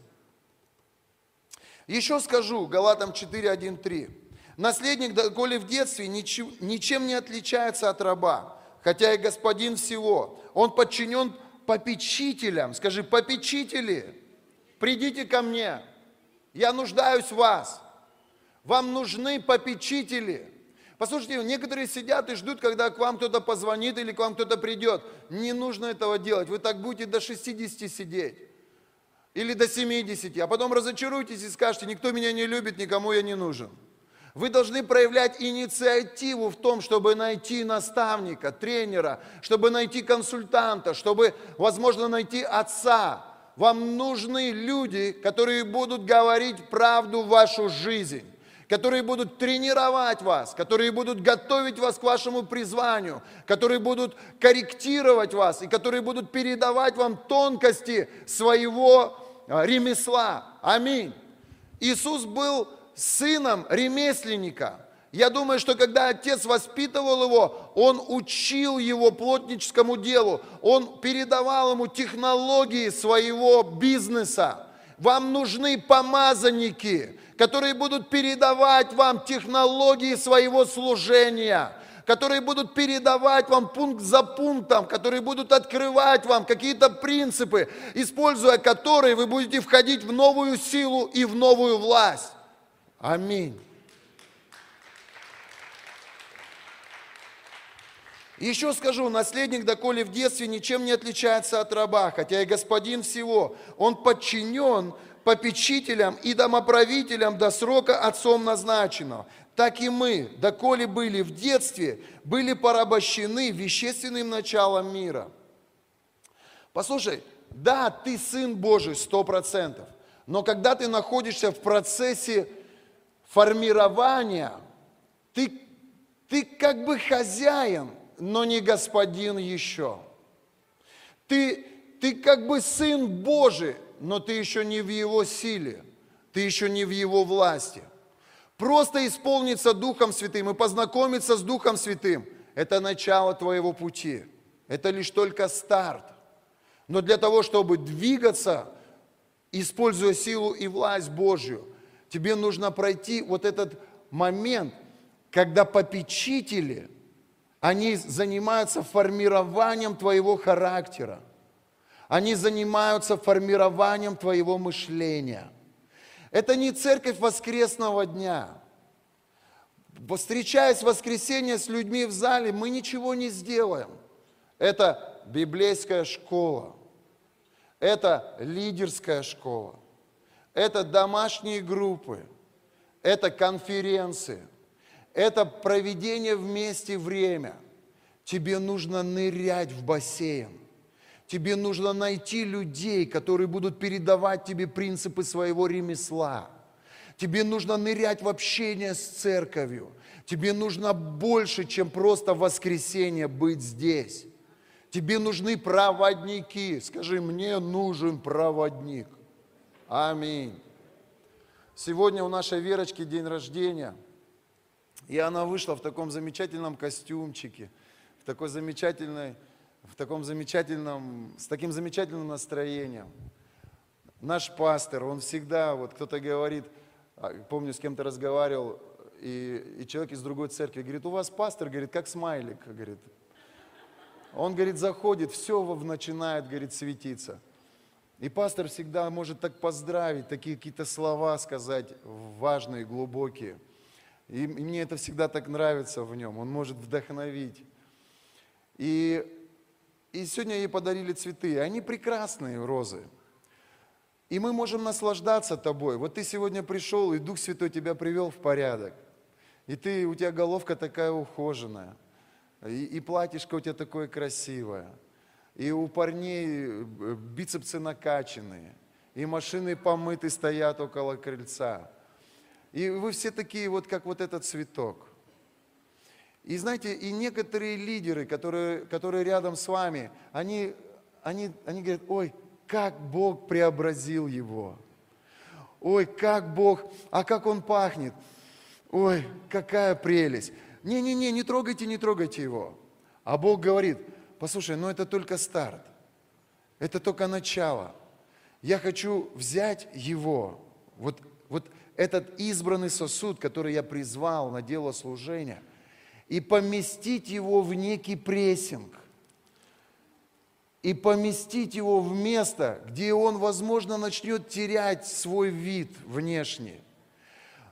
Еще скажу, Галатам 4:1-3. Наследник, доколе в детстве, ничем не отличается от раба, хотя и господин всего. Он подчинен попечителям. Скажи: попечители, придите ко мне, я нуждаюсь в вас. Вам нужны попечители. Послушайте, некоторые сидят и ждут, когда к вам кто-то позвонит или к вам кто-то придет. Не нужно этого делать, вы так будете до 60 сидеть. Или до 70, а потом разочаруйтесь и скажете: никто меня не любит, никому я не нужен. Вы должны проявлять инициативу в том, чтобы найти наставника, тренера, чтобы найти консультанта, чтобы, возможно, найти отца. Вам нужны люди, которые будут говорить правду в вашу жизнь, которые будут тренировать вас, которые будут готовить вас к вашему призванию, которые будут корректировать вас и которые будут передавать вам тонкости своего ремесла. Аминь. Иисус был сыном ремесленника. Я думаю, что когда отец воспитывал его, он учил его плотническому делу, он передавал ему технологии своего бизнеса. Вам нужны помазанники, которые будут передавать вам технологии своего служения, которые будут передавать вам пункт за пунктом, которые будут открывать вам какие-то принципы, используя которые вы будете входить в новую силу и в новую власть. Аминь. Еще скажу, наследник, доколе в детстве, ничем не отличается от раба, хотя и господин всего. Он подчинен попечителям и домоправителям до срока отцом назначенного. Так и мы, доколе были в детстве, были порабощены вещественным началом мира. Послушай, да, ты сын Божий 100%, но когда ты находишься в процессе формирования, ты как бы хозяин, но не господин еще. Ты как бы сын Божий, но ты еще не в Его силе, ты еще не в Его власти. Просто исполниться Духом Святым и познакомиться с Духом Святым — это начало твоего пути, это лишь только старт. Но для того, чтобы двигаться, используя силу и власть Божью, тебе нужно пройти вот этот момент, когда попечители, они занимаются формированием твоего характера, они занимаются формированием твоего мышления. Это не церковь воскресного дня. Встречаясь в воскресенье с людьми в зале, мы ничего не сделаем. Это библейская школа, это лидерская школа, это домашние группы, это конференции, это проведение вместе время. Тебе нужно нырять в бассейн. Тебе нужно найти людей, которые будут передавать тебе принципы своего ремесла. Тебе нужно нырять в общение с церковью. Тебе нужно больше, чем просто в воскресенье быть здесь. Тебе нужны проводники. Скажи, мне нужен проводник. Аминь. Сегодня у нашей Верочки день рождения. И она вышла в таком замечательном костюмчике, с таким замечательным настроением. Наш пастор, он всегда, вот кто-то говорит, помню, с кем-то разговаривал, и человек из другой церкви говорит, у вас пастор, говорит, как смайлик, говорит. Он, говорит, заходит, все начинает, говорит, светиться. И пастор всегда может так поздравить, такие какие-то слова сказать, важные, глубокие. И мне это всегда так нравится в нем, он может вдохновить. И сегодня ей подарили цветы, они прекрасные, розы. И мы можем наслаждаться тобой. Вот ты сегодня пришел, и Дух Святой тебя привел в порядок. И ты, у тебя головка такая ухоженная, и платьишко у тебя такое красивое, и у парней бицепсы накачанные, и машины помыты стоят около крыльца. И вы все такие, вот как вот этот цветок. И знаете, и некоторые лидеры, которые рядом с вами, они говорят, ой, как Бог преобразил его. Ой, как Бог, а как он пахнет. Ой, какая прелесть. Не-не-не, не трогайте его. А Бог говорит, послушай, ну это только старт. Это только начало. Я хочу взять его, вот этот избранный сосуд, который я призвал на дело служения, и поместить его в некий прессинг, и поместить его в место, где он, возможно, начнет терять свой вид внешний.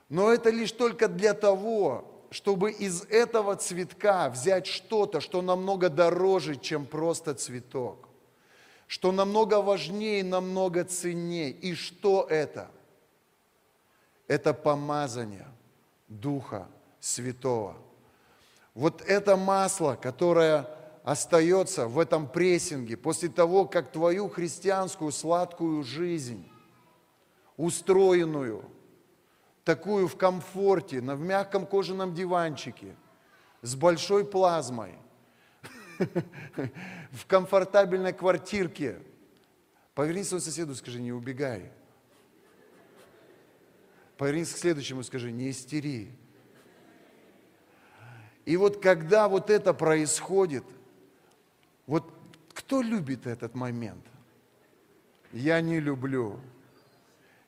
Но это лишь только для того, чтобы из этого цветка взять что-то, что намного дороже, чем просто цветок, что намного важнее, намного ценнее. И что это? Это помазание Духа Святого. Вот это масло, которое остается в этом прессинге после того, как твою христианскую сладкую жизнь, устроенную, такую в комфорте, в мягком кожаном диванчике, с большой плазмой, в комфортабельной квартирке. Повернись к своему соседу, скажи, не убегай. Повернись к следующему, скажи, не истери. И вот когда вот это происходит, вот кто любит этот момент? Я не люблю.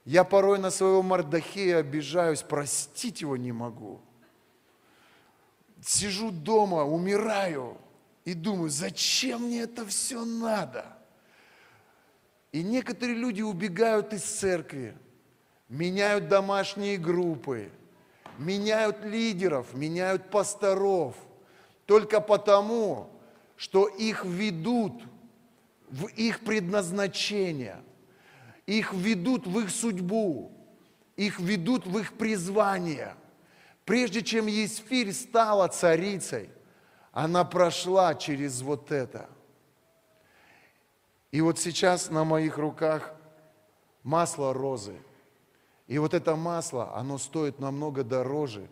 Я порой на своего Мардохея обижаюсь, простить его не могу. Сижу дома, умираю и думаю, зачем мне это все надо? И некоторые люди убегают из церкви, меняют домашние группы, меняют лидеров, меняют пасторов, только потому, что их ведут в их предназначение, их ведут в их судьбу, их ведут в их призвание. Прежде чем Есфирь стала царицей, она прошла через вот это. И вот сейчас на моих руках масло розы. И вот это масло, оно стоит намного дороже,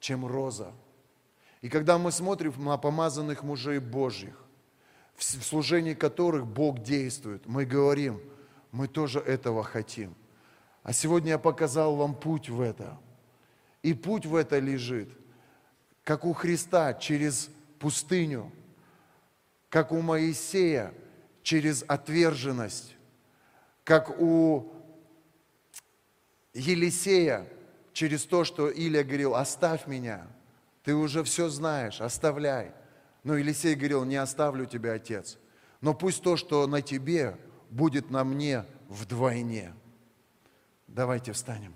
чем роза. И когда мы смотрим на помазанных мужей Божьих, в служении которых Бог действует, мы говорим, мы тоже этого хотим. А сегодня я показал вам путь в это. И путь в это лежит, как у Христа, через пустыню, как у Моисея через отверженность, как у Елисея через то, что Илия говорил: оставь меня, ты уже все знаешь, оставляй. Но Елисей говорил: не оставлю тебя, Отец, но пусть то, что на тебе, будет на мне вдвойне. Давайте встанем.